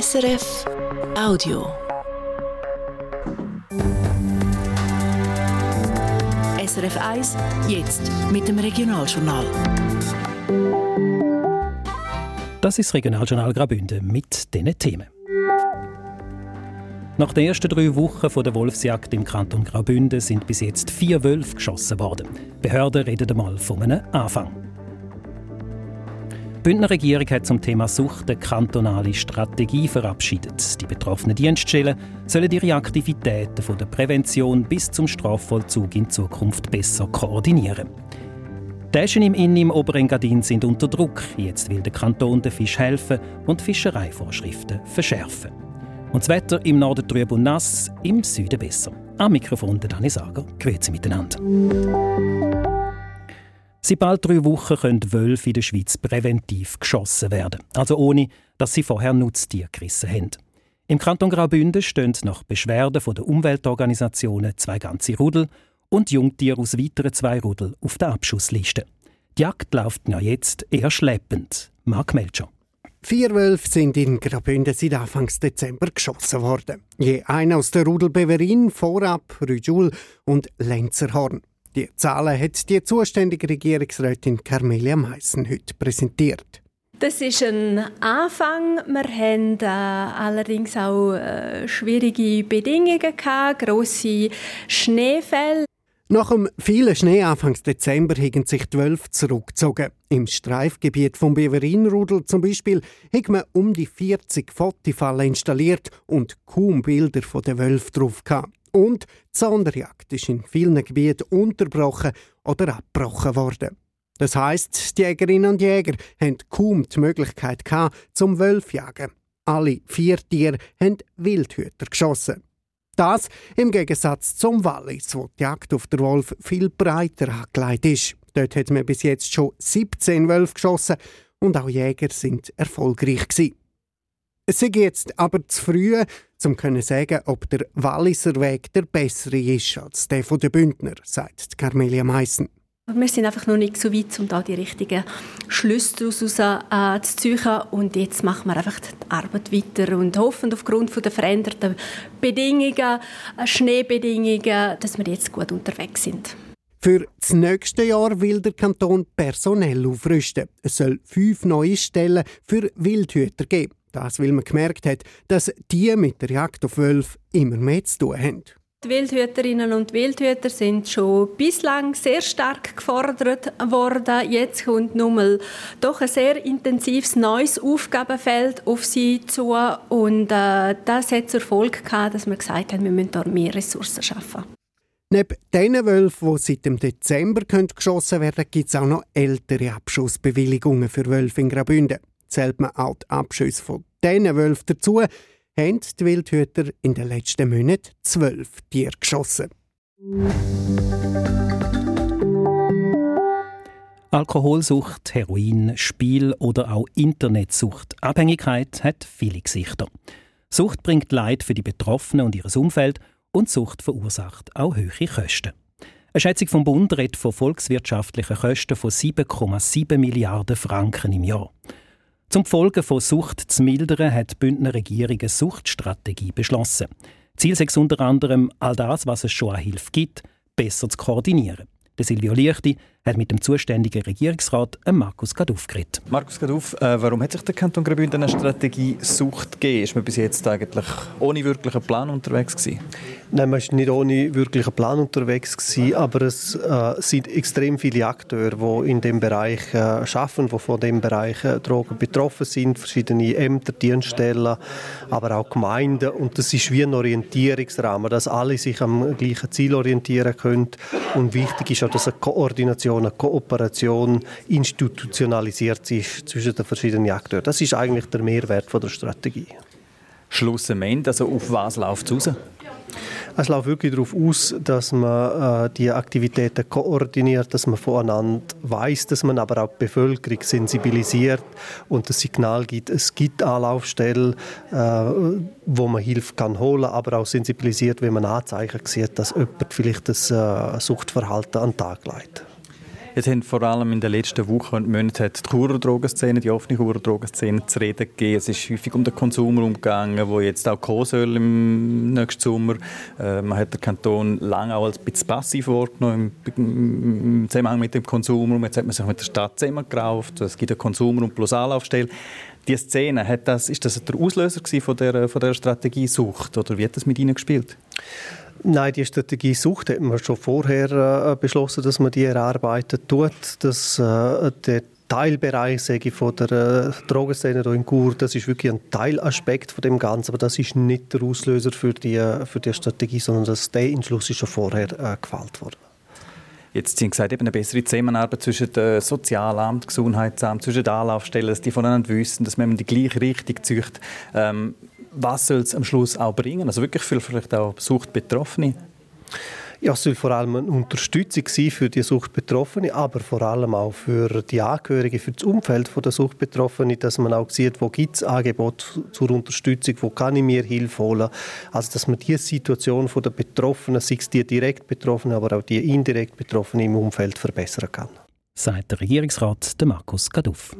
SRF Audio. SRF 1, jetzt mit dem Regionaljournal. Das ist das Regionaljournal Graubünden mit diesen Themen. Nach den ersten 3 Wochen von der Wolfsjagd im Kanton Graubünden sind bis jetzt 4 Wölfe geschossen worden. Die Behörden reden einmal von einem Anfang. Die Bündner Regierung hat zum Thema Sucht eine kantonale Strategie verabschiedet. Die betroffenen Dienststellen sollen ihre Aktivitäten von der Prävention bis zum Strafvollzug in Zukunft besser koordinieren. Die Täschen im Inn im Oberengadin sind unter Druck. Jetzt will der Kanton den Fisch helfen und Fischereivorschriften verschärfen. Und das Wetter im Norden trüb und nass, im Süden besser. Am Mikrofon der Dani Sager. Grüezi miteinander. Seit bald 3 Wochen können Wölfe in der Schweiz präventiv geschossen werden. Also ohne, dass sie vorher Nutztiere gerissen haben. Im Kanton Graubünden stehen nach Beschwerden von der Umweltorganisationen 2 ganze Rudel und Jungtiere aus weiteren 2 Rudel auf der Abschussliste. Die Jagd läuft ja jetzt eher schleppend. Marc Melcher. 4 Wölfe sind in Graubünden seit Anfang Dezember geschossen worden. Je einer aus der Rudel Beverin, Vorab, Rügiul und Lenzerhorn. Die Zahlen hat die zuständige Regierungsrätin Carmelia Maissen heute präsentiert. Das ist ein Anfang. Wir hatten allerdings auch schwierige Bedingungen, grosse Schneefälle. Nach dem vielen Schnee Anfang Dezember haben sich die Wölfe zurückgezogen. Im Streifgebiet vom Beverin-Rudel zum Beispiel hat man um die 40 Fotofallen installiert und kaum Bilder von den Wölfen drauf gehabt. Und die Sonderjagd ist in vielen Gebieten unterbrochen oder abgebrochen worden. Das heisst, die Jägerinnen und Jäger hatten kaum die Möglichkeit gehabt, zum Wölfe zu jagen. Alle 4 Tiere haben Wildhüter geschossen. Das im Gegensatz zum Wallis, wo die Jagd auf den Wolf viel breiter angelegt ist. Dort hat man bis jetzt schon 17 Wölfe geschossen und auch Jäger sind erfolgreich gewesen. Es sei jetzt aber zu früh, um zu sagen, ob der Walliser Weg der bessere ist als der von den Bündner, sagt Carmelia Maissen. Wir sind einfach noch nicht so weit, um da die richtigen Schlüsse daraus zu ziehen. Und jetzt machen wir einfach die Arbeit weiter und hoffen aufgrund der veränderten Bedingungen, Schneebedingungen, dass wir jetzt gut unterwegs sind. Für das nächste Jahr will der Kanton personell aufrüsten. Es soll 5 neue Stellen für Wildhüter geben. Das, weil man gemerkt hat, dass die mit der Jagd auf Wölfe immer mehr zu tun haben. Die Wildhüterinnen und Wildhüter sind schon bislang sehr stark gefordert worden. Jetzt kommt nun mal doch ein sehr intensives neues Aufgabenfeld auf sie zu. Und das hat zur Folge gehabt, dass wir gesagt haben, wir müssen da mehr Ressourcen schaffen. Neben diesen Wölfen, die seit dem Dezember geschossen werden können, gibt es auch noch ältere Abschussbewilligungen für Wölfe in Graubünden. Zählt man auch die Abschüsse von diesen Wölfen dazu, haben die Wildhüter in den letzten Monaten 12 Tiere geschossen. Alkoholsucht, Heroin, Spiel oder auch Internetsucht. Abhängigkeit hat viele Gesichter. Sucht bringt Leid für die Betroffenen und ihr Umfeld und Sucht verursacht auch hohe Kosten. Eine Schätzung vom Bund redet von volkswirtschaftlichen Kosten von 7,7 Milliarden Franken im Jahr. Um die Folgen von Sucht zu mildern, hat die Bündner Regierung eine Suchtstrategie beschlossen. Ziel sei unter anderem, all das, was es schon an Hilfe gibt, besser zu koordinieren. Der Silvio Liechti hat mit dem zuständigen Regierungsrat Markus Gaduff geredet. Markus Gaduff, warum hat sich der Kanton Graubünden eine Strategie Sucht gegeben? Ist man bis jetzt eigentlich ohne wirklichen Plan unterwegs gewesen? Nein, man war nicht ohne wirklichen Plan unterwegs gewesen, aber es sind extrem viele Akteure, die in diesem Bereich arbeiten, die von diesem Bereich Drogen betroffen sind, verschiedene Ämter, Dienststellen, aber auch Gemeinden. Und das ist wie ein Orientierungsrahmen, dass alle sich am gleichen Ziel orientieren können. Und wichtig ist auch, dass eine Koordination, eine Kooperation institutionalisiert ist zwischen den verschiedenen Akteuren. Das ist eigentlich der Mehrwert von der Strategie. Schlussendlich, also auf was läuft es raus? Es läuft wirklich darauf aus, dass man die Aktivitäten koordiniert, dass man voneinander weiss, dass man aber auch die Bevölkerung sensibilisiert und das Signal gibt, es gibt Anlaufstellen, wo man Hilfe kann holen, aber auch sensibilisiert, wenn man Anzeichen sieht, dass jemand vielleicht das Suchtverhalten an den Tag legt. Jetzt haben vor allem in den letzten Wochen und Monaten die Churer Drogenszene, die offene Churer Drogenszene zu reden gegeben. Es ist häufig um den Konsum umgegangen, wo jetzt auch kommen soll im nächsten Sommer. Man hat den Kanton lange auch als ein bisschen passiv wahrgenommen im Zusammenhang mit dem Konsum. Jetzt hat man sich mit der Stadt zusammengerauft. Es gibt eine Konsum- und Plosalaufstelle. Die Szene, ist das der Auslöser von der Strategiesucht? Oder wie hat das mit Ihnen gespielt? Nein, die Strategiesucht hat man schon vorher beschlossen, dass man die erarbeitet tut, dass der Teilbereich, sage ich, von der Drogenszene hier in Chur, das ist wirklich ein Teilaspekt von dem Ganzen, aber das ist nicht der Auslöser für die Strategie, sondern der Entschluss ist schon vorher gefällt worden. Jetzt sind gesagt, eben eine bessere Zusammenarbeit zwischen dem Sozialamt, Gesundheitsamt, zwischen den Anlaufstellen, dass die voneinander wissen, dass man in die gleiche Richtung züchtet. Was soll es am Schluss auch bringen? Also wirklich für vielleicht auch Suchtbetroffene? Ja, es soll vor allem eine Unterstützung sein für die Suchtbetroffenen, aber vor allem auch für die Angehörigen, für das Umfeld der Suchtbetroffenen, dass man auch sieht, wo gibt es Angebote zur Unterstützung, wo kann ich mir Hilfe holen. Also dass man die Situation der Betroffenen, sei es die direkt Betroffenen, aber auch die indirekt Betroffenen im Umfeld verbessern kann. Sagt der Regierungsrat Markus Gaduff.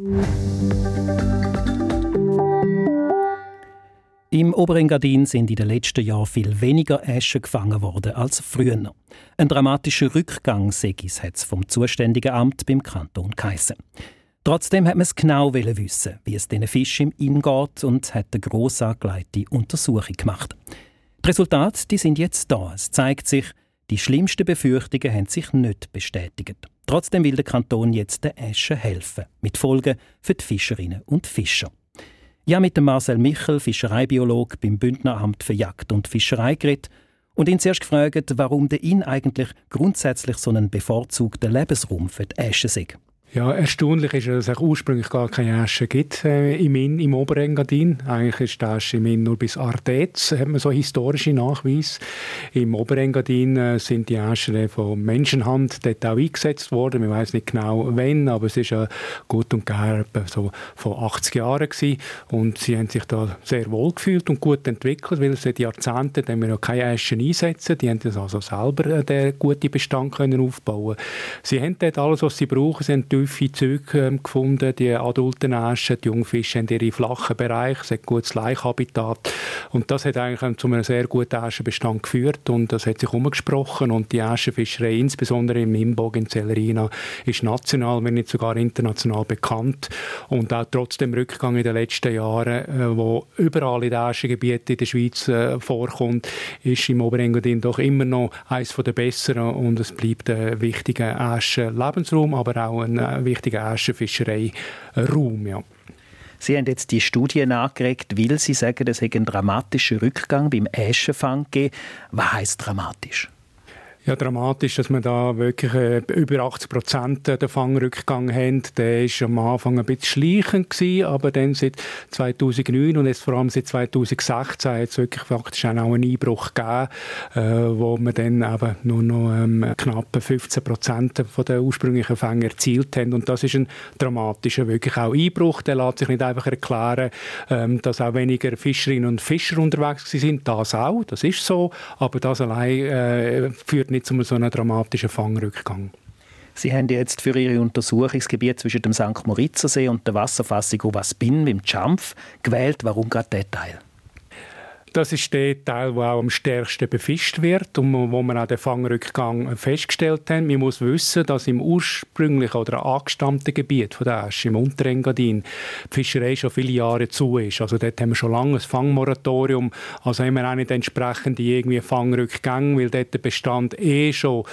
Im Oberengadin sind in den letzten Jahren viel weniger Äsche gefangen worden als früher. Ein dramatischer Rückgang, segis hat es vom zuständigen Amt beim Kanton geheissen. Trotzdem hat man es genau wissen, wie es diesen Fisch im Inn geht, und hat eine gross angelegte Untersuchung gemacht. Die Resultate sind jetzt da. Es zeigt sich, die schlimmsten Befürchtungen haben sich nicht bestätigt. Trotzdem will der Kanton jetzt den Äschen helfen, mit Folgen für die Fischerinnen und Fischer. Ja, mit dem Marcel Michel, Fischereibiologe beim Bündneramt für Jagd und Fischerei, geredet und ihn zuerst gefragt, warum der Inn eigentlich grundsätzlich so einen bevorzugten Lebensraum für die Äsche sei. Ja, erstaunlich ist, dass es ursprünglich gar keine Äsche gibt im Inn, im Oberengadin. Eigentlich ist die Äsche im Inn nur bis Artez, hat man so historische Nachweise. Im Oberengadin sind die Äschen von Menschenhand dort auch eingesetzt worden. Man weiss nicht genau wann, aber es war gut und gern so vor 80 Jahren gewesen. Und sie haben sich da sehr wohl gefühlt und gut entwickelt, weil seit Jahrzehnten haben wir ja keine Äschen einsetzen. Die haben das also selber den guten Bestand können aufbauen. Sie haben dort alles, was sie brauchen. Sie haben tiefe Züge gefunden, die adulten Äschen, die Jungfische haben ihre flachen Bereiche, es hat gutes Laichhabitat. Und das hat eigentlich zu einem sehr guten Äschenbestand geführt und das hat sich umgesprochen. Und die Äschenfischerei, insbesondere im Imbog, in Celerina, ist national, wenn nicht sogar international bekannt. Und auch trotz dem Rückgang in den letzten Jahren, wo überall in den Äschengebieten in der Schweiz vorkommt, ist im Oberengadin doch immer noch eines der besseren und es bleibt ein wichtiger Äschenlebensraum, aber auch ein wichtiger Äschenfischerei-Raum. Ja. Sie haben jetzt die Studien angeregt, weil Sie sagen, es hätte einen dramatischen Rückgang beim Äschenfang gegeben. Was heisst dramatisch? Ja, dramatisch, dass wir da wirklich über 80% den Fangrückgang haben. Der war am Anfang ein bisschen schleichend gewesen, aber dann seit 2009 und jetzt vor allem seit 2016 hat es wirklich faktisch auch einen Einbruch gegeben, wo man dann eben nur noch knapp 15% von den ursprünglichen Fängen erzielt haben. Und das ist ein dramatischer, wirklich auch Einbruch. Der lässt sich nicht einfach erklären, dass auch weniger Fischerinnen und Fischer unterwegs sind. Das auch, das ist so, aber das allein führt nicht zu so einem dramatischen Fangrückgang. Sie haben jetzt für Ihre Untersuchungsgebiet zwischen dem St. Moritzersee und der Wasserfassung Ovas beim Champf gewählt. Warum gerade der Teil? Das ist der Teil, der auch am stärksten befischt wird und wo man auch den Fangrückgang festgestellt haben. Man muss wissen, dass im ursprünglichen oder angestammten Gebiet von der Äsche, im Unterengadin, die Fischerei schon viele Jahre zu ist. Also dort haben wir schon lange ein Fangmoratorium. Also haben wir auch nicht entsprechende irgendwie Fangrückgänge, weil dort der Bestand schon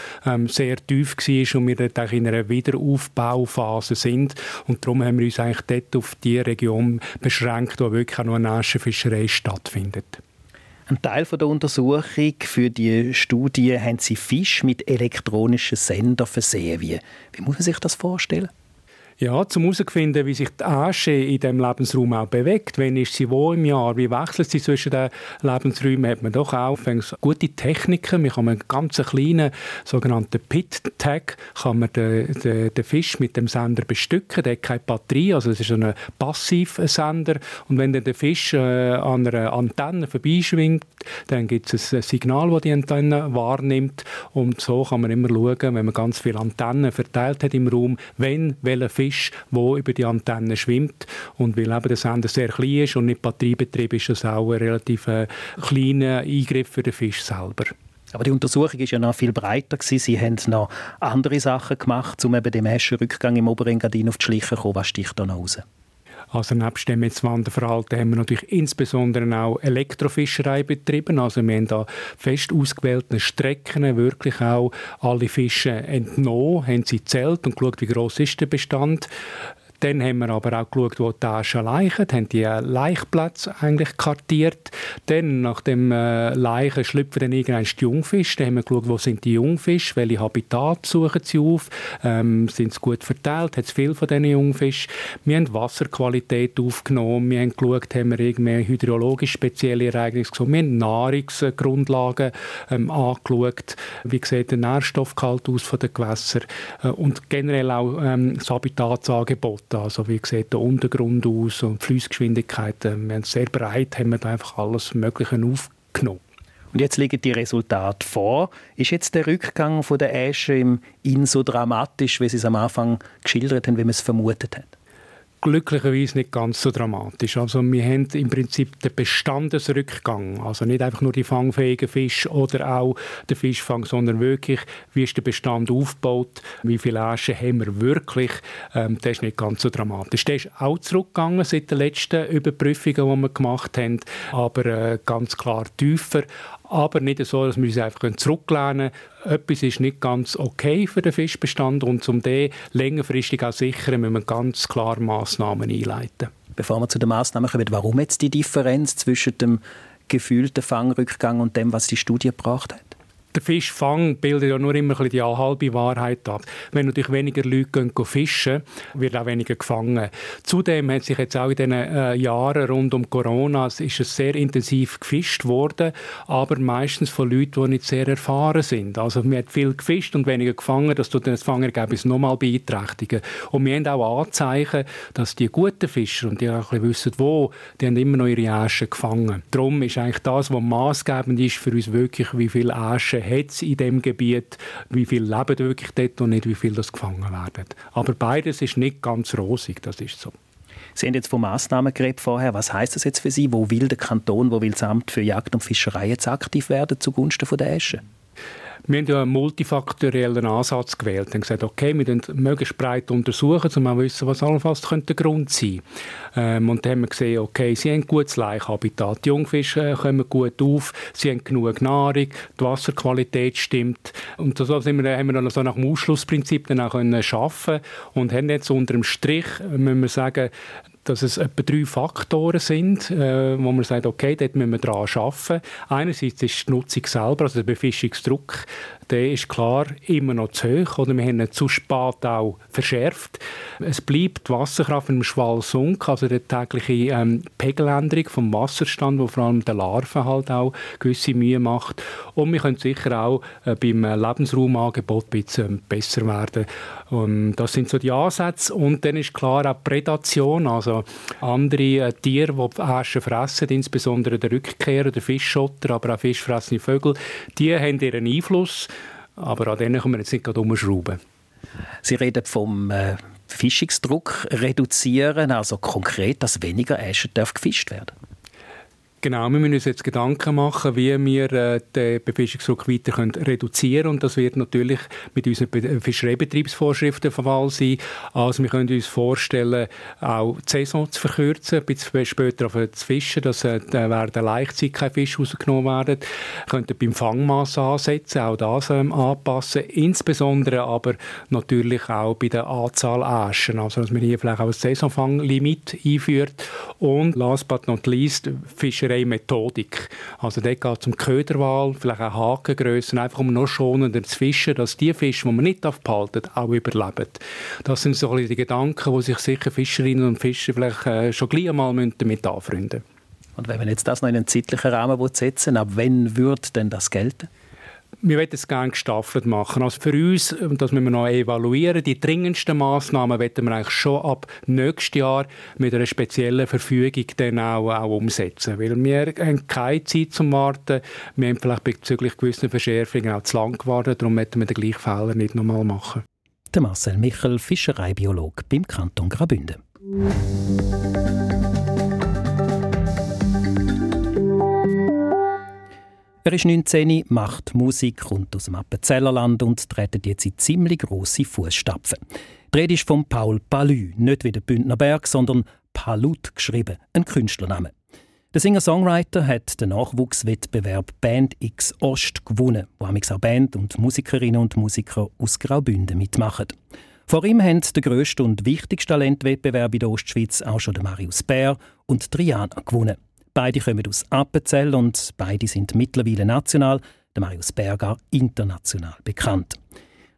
sehr tief war und wir dort auch in einer Wiederaufbauphase sind. Und darum haben wir uns eigentlich dort auf die Region beschränkt, wo wirklich auch noch eine Äschenfischerei stattfindet. Ein Teil der Untersuchung für die Studie haben Sie Fisch mit elektronischen Sendern versehen. Wie muss man sich das vorstellen? Ja, zum herauszufinden, wie sich die Asche in diesem Lebensraum auch bewegt. Wann ist sie wo im Jahr? Wie wechselt sie zwischen den Lebensräumen? Hat man doch auch gute Techniken. Man kann einen ganz kleinen sogenannten Pit-Tag den Fisch mit dem Sender bestücken. Der hat keine Batterie, also es ist ein Passivsender. Und wenn dann der Fisch an einer Antenne vorbeischwingt, dann gibt es ein Signal, das die Antenne wahrnimmt. Und so kann man immer schauen, wenn man ganz viele Antennen verteilt hat im Raum, wenn welcher Fisch, der über die Antenne schwimmt. Und weil eben der Sender sehr klein ist und nicht batteriebetrieben ist, ist das auch ein relativ kleiner Eingriff für den Fisch selber. Aber die Untersuchung war ja noch viel breiter. Sie haben noch andere Sachen gemacht, um eben dem Häschenrückgang im Oberengadin auf die Schliche zu kommen. Was sticht da noch raus? Also nebst dem jetzt Wanderverhalten haben wir natürlich insbesondere auch Elektrofischerei betrieben. Also wir haben da fest ausgewählten Strecken wirklich auch alle Fische entnommen, haben sie gezählt und geschaut, wie gross ist der Bestand. Dann haben wir aber auch geschaut, wo die Aschen laichen, haben die Laichplätze eigentlich kartiert. Dann, nach dem Laichen, schlüpfen dann irgendwann die Jungfische. Dann haben wir geschaut, wo sind die Jungfische, welche Habitate suchen sie auf, sind sie gut verteilt, hat es viel von diesen Jungfischen. Wir haben Wasserqualität aufgenommen, wir haben geschaut, haben wir irgendwie hydrologisch spezielle Ereignisse gesehen, wir haben Nahrungsgrundlagen angeschaut, wie sieht der Nährstoffgehalt aus von den Gewässern und generell auch das Habitatsangebot. Also wie sieht der Untergrund aus und die Flussgeschwindigkeit. Wir haben sehr breit, haben wir da einfach alles Mögliche aufgenommen. Und jetzt liegen die Resultate vor. Ist jetzt der Rückgang von der Äsche im Inn so dramatisch, wie Sie es am Anfang geschildert haben, wie man es vermutet hat? Glücklicherweise nicht ganz so dramatisch. Also wir haben im Prinzip den Bestandesrückgang. Also nicht einfach nur die fangfähigen Fische oder auch den Fischfang, sondern wirklich, wie ist der Bestand aufgebaut, wie viele Äsche haben wir wirklich. Das ist nicht ganz so dramatisch. Das ist auch zurückgegangen seit den letzten Überprüfungen, die wir gemacht haben, aber ganz klar tiefer. Aber nicht so, dass wir uns einfach zurücklehnen können. Etwas ist nicht ganz okay für den Fischbestand und um den längerfristig auch sichern, müssen wir ganz klar Massnahmen einleiten. Bevor wir zu den Massnahmen kommen, warum jetzt die Differenz zwischen dem gefühlten Fangrückgang und dem, was die Studie gebracht hat? Der Fischfang bildet ja nur immer die halbe Wahrheit ab. Wenn natürlich weniger Leute fischen, wird auch weniger gefangen. Zudem hat sich jetzt auch in den Jahren rund um Corona ist es sehr intensiv gefischt worden, aber meistens von Leuten, die nicht sehr erfahren sind. Also man hat viel gefischt und weniger gefangen, das tut das Fangergebnis nochmal beeinträchtigen. Und wir haben auch Anzeichen, dass die guten Fischer, und die auch ein bisschen wissen wo, die haben immer noch ihre Äsche gefangen. Darum ist eigentlich das, was massgebend ist für uns wirklich, wie viele Äsche hat es in diesem Gebiet, wie viel leben wirklich dort und nicht, wie viel das gefangen werden. Aber beides ist nicht ganz rosig, das ist so. Sie haben jetzt von Massnahmen geredet vorher. Was heisst das jetzt für Sie? Wo will der Kanton, wo will das Amt für Jagd und Fischerei jetzt aktiv werden zugunsten der Äsche? Wir haben ja einen multifaktoriellen Ansatz gewählt. Wir haben gesagt, okay, wir müssen möglichst breit untersuchen, um auch zu wissen, was allenfalls der Grund sein könnte. Und dann haben wir gesehen, okay, sie haben ein gutes Laichhabitat. Die Jungfische kommen gut auf, sie haben genug Nahrung, die Wasserqualität stimmt. Und so haben wir dann so nach dem Ausschlussprinzip dann auch arbeiten und haben jetzt unter dem Strich, müssen wir sagen, dass es etwa 3 Faktoren sind, wo man sagt, okay, dort müssen wir daran arbeiten. Einerseits ist die Nutzung selber, also der Befischungsdruck, der ist klar immer noch zu hoch. Oder wir haben ihn zu spät auch verschärft. Es bleibt die Wasserkraft im Schwall sunk, also die tägliche Pegeländerung vom Wasserstand, wo vor allem der Larven halt auch gewisse Mühe macht. Und wir können sicher auch beim Lebensraumangebot ein bisschen besser werden. Das sind so die Ansätze. Und dann ist klar auch Prädation, also andere Tiere, die Äsche fressen, insbesondere der Rückkehrer, der Fischschotter, aber auch fischfressende Vögel, die haben ihren Einfluss, aber an denen können wir jetzt nicht gerade umschrauben. Sie reden vom Fischungsdruck reduzieren, also konkret, dass weniger Äsche gefischt werden dürfen. Genau, wir müssen uns jetzt Gedanken machen, wie wir den Befischungsdruck weiter reduzieren können. Und das wird natürlich mit unseren Fischereibetriebsvorschriften der Fall sein. Also wir können uns vorstellen, auch die Saison zu verkürzen, ein bisschen später zu fischen, dass während der Laichzeit keine Fische rausgenommen werden. Wir könnten beim Fangmass ansetzen, auch das anpassen. Insbesondere aber natürlich auch bei der Anzahl Äschen. Also dass man hier vielleicht auch ein Saisonfanglimit einführt. Und last but not least, Fischerei reine Methodik. Also dort geht es um Köderwahl, vielleicht auch Hakengrössen, einfach um noch schonender zu fischen, dass die Fische, die man nicht behalten darf, auch überleben. Das sind so die Gedanken, die sich sicher Fischerinnen und Fischer vielleicht schon gleich einmal damit anfreunden müssen. Und wenn man jetzt das noch in einen zeitlichen Rahmen setzen will, ab wann würde denn das gelten? Wir wollen es gerne gestaffelt machen. Also für uns, das müssen wir noch evaluieren, die dringendsten Massnahmen wollen wir eigentlich schon ab nächstes Jahr mit einer speziellen Verfügung dann auch umsetzen. Weil wir haben keine Zeit zum Warten. Wir haben vielleicht bezüglich gewisser Verschärfungen auch zu lang gewartet. Darum möchten wir den gleichen Fehler nicht nochmal machen. Der Marcel Michel, Fischereibiologe beim Kanton Graubünden. Er ist 19, macht Musik, kommt aus dem Appenzellerland und tritt jetzt in ziemlich grosse Fußstapfen. Die Rede ist von Paul Palü, nicht wie der Bündner Berg, sondern Palut geschrieben, ein Künstlername. Der Singer-Songwriter hat den Nachwuchswettbewerb Band X Ost gewonnen, wo auch Band und Musikerinnen und Musiker aus Graubünden mitmachen. Vor ihm haben den grössten und wichtigsten Talentwettbewerb in der Ostschweiz auch schon Marius Bär und Triana gewonnen. Beide kommen aus Appenzell und beide sind mittlerweile national, der Marius Berger international bekannt.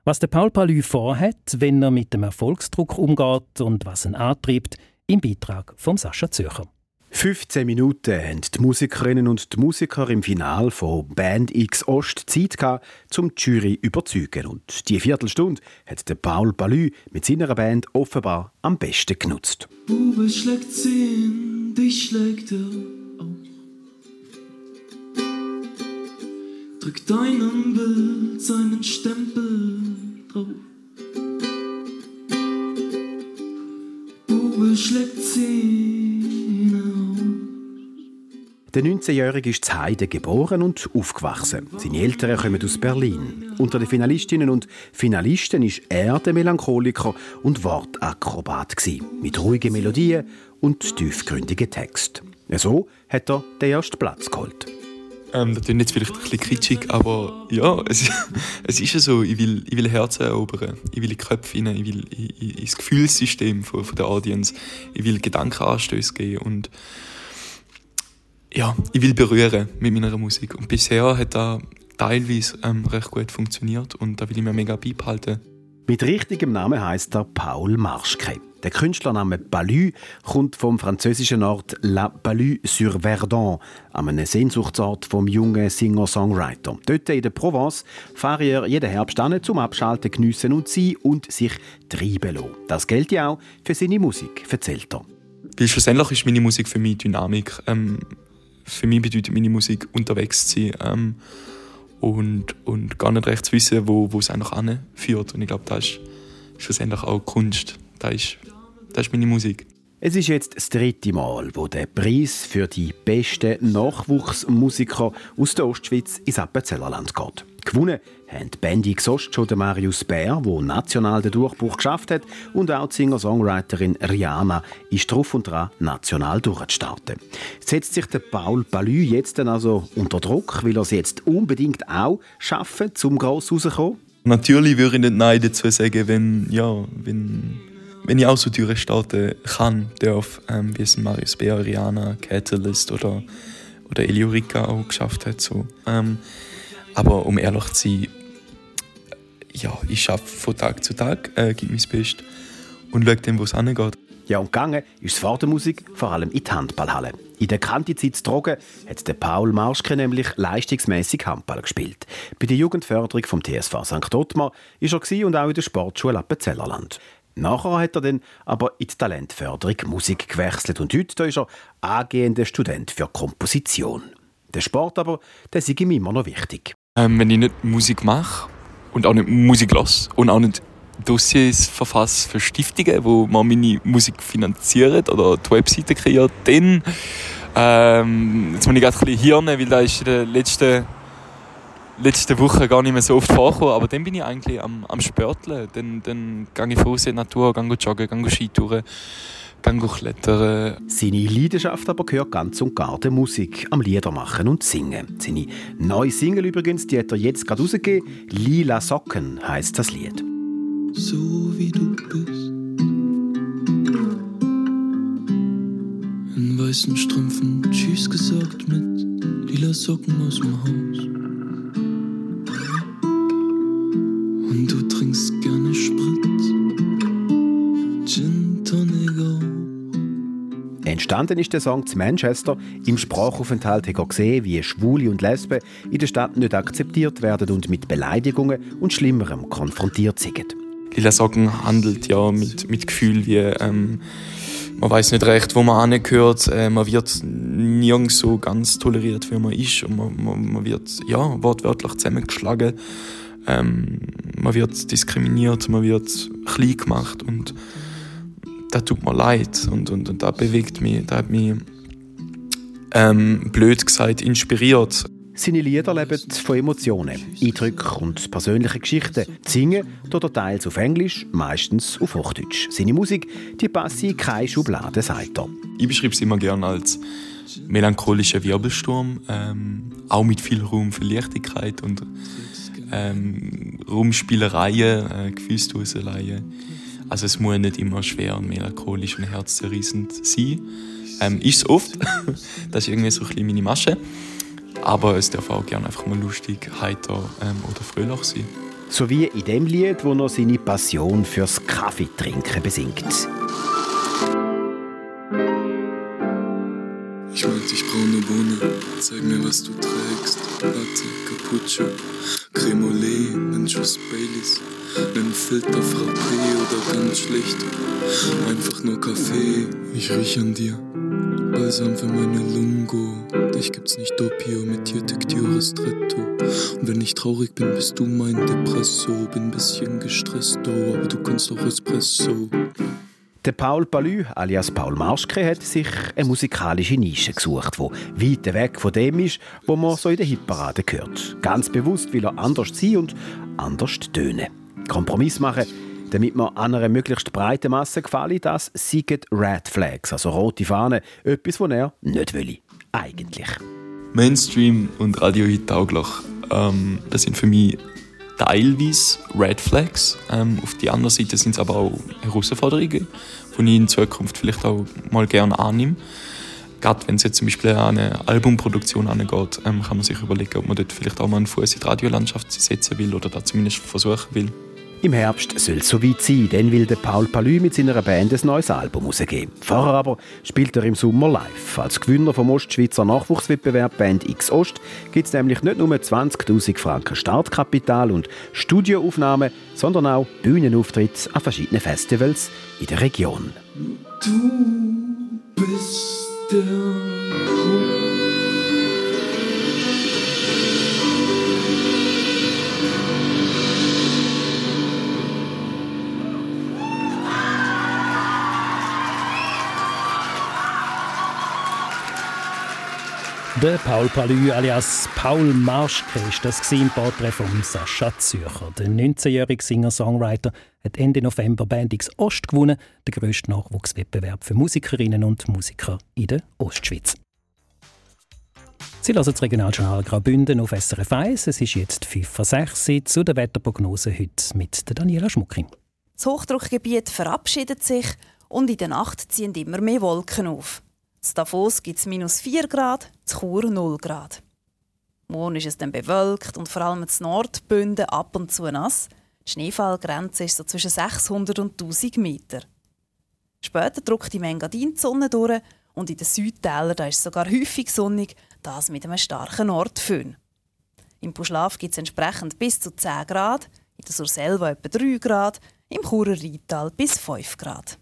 Was der Paul Palü vorhat, wenn er mit dem Erfolgsdruck umgeht und was ihn antreibt, im Beitrag von Sascha Zürcher. 15 Minuten haben die Musikerinnen und die Musiker im Finale von Band X Ost Zeit gehabt, um die Jury zu überzeugen. Und diese Viertelstunde hat der Paul Palü mit seiner Band offenbar am besten genutzt. Bube schlägt 10, dich schlägt drück deinem Bild seinen Stempel drauf. Bube schlägt 10. Der 19-Jährige ist in Heiden geboren und aufgewachsen. Seine Eltern kommen aus Berlin. Unter den Finalistinnen und Finalisten war er der Melancholiker und Wortakrobat mit ruhigen Melodien und tiefgründigen Texten. So hat er den ersten Platz geholt. Das klingt jetzt vielleicht ein bisschen kitschig, aber ja, es ist ja so. Ich will Herzen erobern, ich will in die Köpfe hinein, ich will ins Gefühlssystem von der Audience, ich will Gedankenanstöße geben und ja, ich will berühren mit meiner Musik. Und bisher hat das teilweise recht gut funktioniert und da will ich mir mega beibehalten. Mit richtigem Namen heisst er Paul Marschkett. Der Künstlername Palü kommt vom französischen Ort La Balu-sur-Verdon, einem Sehnsuchtsort vom jungen Singer-Songwriter. Dort in der Provence fahre er jeden Herbst an, zum Abschalten, geniessen und sein und sich treiben lassen. Das gilt ja auch für seine Musik, erzählt er. Weil schlussendlich ist meine Musik für mich Dynamik. Für mich bedeutet meine Musik, unterwegs zu sein und gar nicht recht zu wissen, wo es einfach hinführt. Und ich glaube, das ist schlussendlich auch Kunst. Das ist meine Musik. Es ist jetzt das dritte Mal, wo der Preis für die besten Nachwuchsmusiker aus der Ostschweiz ins Appenzellerland geht. Gewonnen haben die Band X Ost schon Marius Bär, der national den Durchbruch geschafft hat, und auch die Singer-Songwriterin Rihanna ist drauf und dran, national durchzustarten. Setzt sich der Paul Palü jetzt also unter Druck, weil er es jetzt unbedingt auch schaffen, um gross rauszukommen? Natürlich würde ich nicht Nein dazu sagen, wenn ich auch so Türen starten kann, darf, wie es Marius Bär, Rihanna, Catalyst oder Eliorica auch geschafft hat. So. Aber um ehrlich zu sein, ja, ich arbeite von Tag zu Tag, gebe mein Bestes und schaue dann, wo es hingeht. Ja, und gegangen ist es vor der Musik, vor allem in die Handballhalle. In der Kanti-Zeit zu Drogen hat der Paul Marschkett nämlich leistungsmässig Handball gespielt. Bei der Jugendförderung vom TSV St. Otmar war er und auch in der Sportschule Appenzellerland. Nachher hat er dann aber in die Talentförderung Musik gewechselt und heute ist er angehender Student für Komposition. Der Sport aber, der ist ihm immer noch wichtig. Wenn ich nicht Musik mache und auch nicht Musik lasse und auch nicht Dossiers verfasse für Stiftungen, wo man meine Musik finanziert oder die Webseite kreiert, dann jetzt muss ich gerade ein bisschen hirnen, weil das ist in der letzte Woche gar nicht mehr so oft vorgekommen, aber dann bin ich eigentlich am Spörteln. Dann gehe ich raus in die Natur, gehe joggen, gehe Skitouren, gehe klettern. Seine Leidenschaft aber gehört ganz und gar der Musik, am Liedermachen und Singen. Seine neue Single übrigens, die hat er jetzt gerade rausgegeben. «Lila Socken» heisst das Lied. So wie du bist, ein weißen Strümpfen, tschüss gesagt mit lila Socken aus dem Haus. Und du trinkst gerne Sprit, Gin Tonic auch. Entstanden ist der Song zu Manchester. Im Sprachaufenthalt hat er gesehen, wie Schwule und Lesben in der Stadt nicht akzeptiert werden und mit Beleidigungen und Schlimmerem konfrontiert sind. Lila Socken handelt ja mit Gefühlen wie man weiß nicht recht, wo man hingehört, man wird nirgends so ganz toleriert, wie man ist, und man wird ja wortwörtlich zusammengeschlagen, man wird diskriminiert, man wird klein gemacht, und das tut mir leid, und das bewegt mich, das hat mich blöd gesagt inspiriert. Seine Lieder leben von Emotionen, Eindrücken und persönlichen Geschichten. Singen tut er teils auf Englisch, meistens auf Hochdeutsch. Seine Musik, die passt in keine Schublade, sagt er. Ich beschreibe es immer gerne als melancholischen Wirbelsturm, auch mit viel Raum für Leichtigkeit und Rumspielereien, Gefühlsduseleien. Also es muss nicht immer schwer und melancholisch und herzzerreißend sein. Ist es oft. Das ist irgendwie so ein bisschen meine Masche. Aber es darf auch gerne einfach mal lustig, heiter oder fröhlich sein. So wie in dem Lied, wo er seine Passion fürs Kaffeetrinken besingt. Ich mag dich braune Bohne, zeig mir, was du trägst. Latte, Cappuccio, Cremolé, einen Schuss Baileys, einen Filter Frappé oder ganz schlicht. Einfach nur Kaffee, ich riech an dir. Balsam für meine Lungo, dich gibt's nicht doppio, mit dir dictio ristretto. Und wenn ich traurig bin, bist du mein Depresso, bin ein bisschen gestressto, aber du kannst auch Espresso. Der Paul Palü, alias Paul Marschkett, hat sich eine musikalische Nische gesucht, die weit weg von dem ist, was man so in der Hitparade hört. Ganz bewusst will er anders sein und anders tönen. Kompromiss machen, damit man an einer möglichst breiten Masse gefallen, das sind Red Flags, also rote Fahnen, etwas, was er nicht will. Eigentlich. Mainstream und Radio-Hit tauglich, das sind für mich teilweise Red Flags. Auf der anderen Seite sind es aber auch Herausforderungen, die ich in Zukunft vielleicht auch mal gerne annehme. Gerade wenn es jetzt zum Beispiel an eine Albumproduktion angeht, kann man sich überlegen, ob man dort vielleicht auch mal einen Fuß in die Radiolandschaft setzen will oder da zumindest versuchen will. Im Herbst soll es soweit sein, dann will der Paul Palü mit seiner Band ein neues Album rausgeben. Vorher aber spielt er im Sommer live. Als Gewinner vom Ostschweizer Nachwuchswettbewerb Band X Ost gibt es nämlich nicht nur 20'000 Franken Startkapital und Studioaufnahmen, sondern auch Bühnenauftritte an verschiedenen Festivals in der Region. Du bist der Grund. Der Paul Palü alias Paul Marschkett war das im Porträt von Sascha Zürcher. Der 19-jährige Singer-Songwriter hat Ende November Band X Ost gewonnen, den grössten Nachwuchswettbewerb für Musikerinnen und Musiker in der Ostschweiz. Sie hören das Regionaljournal Graubünden auf SRF 1. Es ist jetzt 5:06 Uhr. Zu der Wetterprognose heute mit Daniela Schmuckin. Das Hochdruckgebiet verabschiedet sich und in der Nacht ziehen immer mehr Wolken auf. In Davos gibt es -4 Grad, in Chur 0 Grad. Morgen ist es dann bewölkt und vor allem in Nordbünden ab und zu nass. Die Schneefallgrenze ist so zwischen 600 und 1000 Meter. Später drückt im Engadin die Sonne durch und in den Südtälern da ist es sogar häufig sonnig, das mit einem starken Nordföhn. Im Puschlav gibt es entsprechend bis zu 10 Grad, in der Surselva etwa 3 Grad, im Churer Rheintal bis 5 Grad.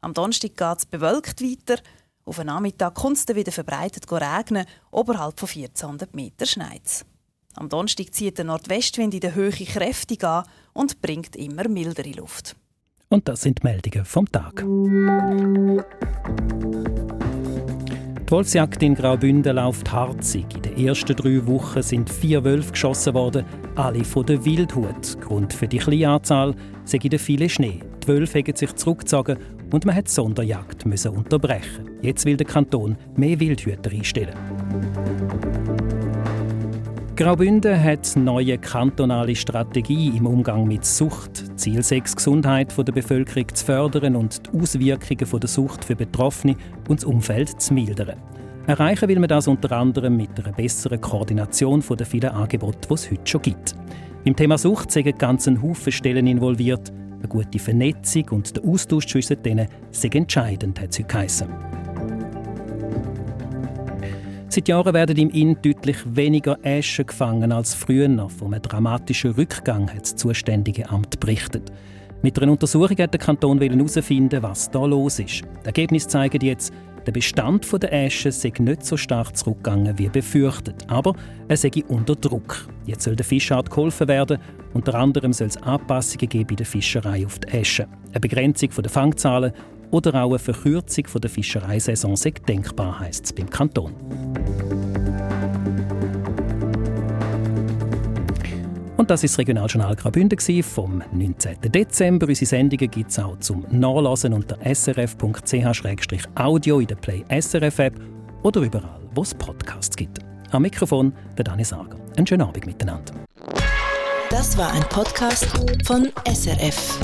Am Donnerstag geht es bewölkt weiter. Auf den Nachmittag kommt es wieder verbreitet regnen, oberhalb von 1400 Meter schneit es. Am Donnerstag zieht der Nordwestwind in der Höhe kräftig an und bringt immer mildere Luft. Und das sind die Meldungen vom Tag. Die Wolfsjagd in Graubünden läuft harzig. In den ersten 3 Wochen sind 4 Wölfe geschossen worden, alle von der Wildhut. Grund für die kleine Anzahl sei der viele Schnee. Die Wölfe haben sich zurückgezogen und man musste die Sonderjagd unterbrechen. Jetzt will der Kanton mehr Wildhüter einstellen. Graubünden hat eine neue kantonale Strategie im Umgang mit Sucht. Ziel 6, die Gesundheit der Bevölkerung zu fördern und die Auswirkungen der Sucht für Betroffene und das Umfeld zu mildern. Erreichen will man das unter anderem mit einer besseren Koordination der vielen Angebote, die es heute schon gibt. Im Thema Sucht sind ganz ein Haufen Stellen involviert. Eine gute Vernetzung und der Austausch zwischen denen sind entscheidend, hat es heute geheissen. Seit Jahren werden im Inn deutlich weniger Äsche gefangen als früher. Von einem dramatischen Rückgang hat das zuständige Amt berichtet. Mit einer Untersuchung wollte der Kanton herausfinden, was da los ist. Die Ergebnisse zeigen jetzt, der Bestand der Äsche sei nicht so stark zurückgegangen wie befürchtet, aber er sei unter Druck. Jetzt soll der Fischart geholfen werden. Unter anderem soll es Anpassungen geben bei der Fischerei auf die Äsche. Eine Begrenzung der Fangzahlen oder auch eine Verkürzung der Fischereisaison sei denkbar, heisst es beim Kanton. Und das war das Regionaljournal Graubünden vom 19. Dezember. Unsere Sendungen gibt es auch zum Nachlesen unter srf.ch/audio in der Play SRF-App oder überall, wo es Podcasts gibt. Am Mikrofon der Dani Sarger. Einen schönen Abend miteinander. Das war ein Podcast von SRF.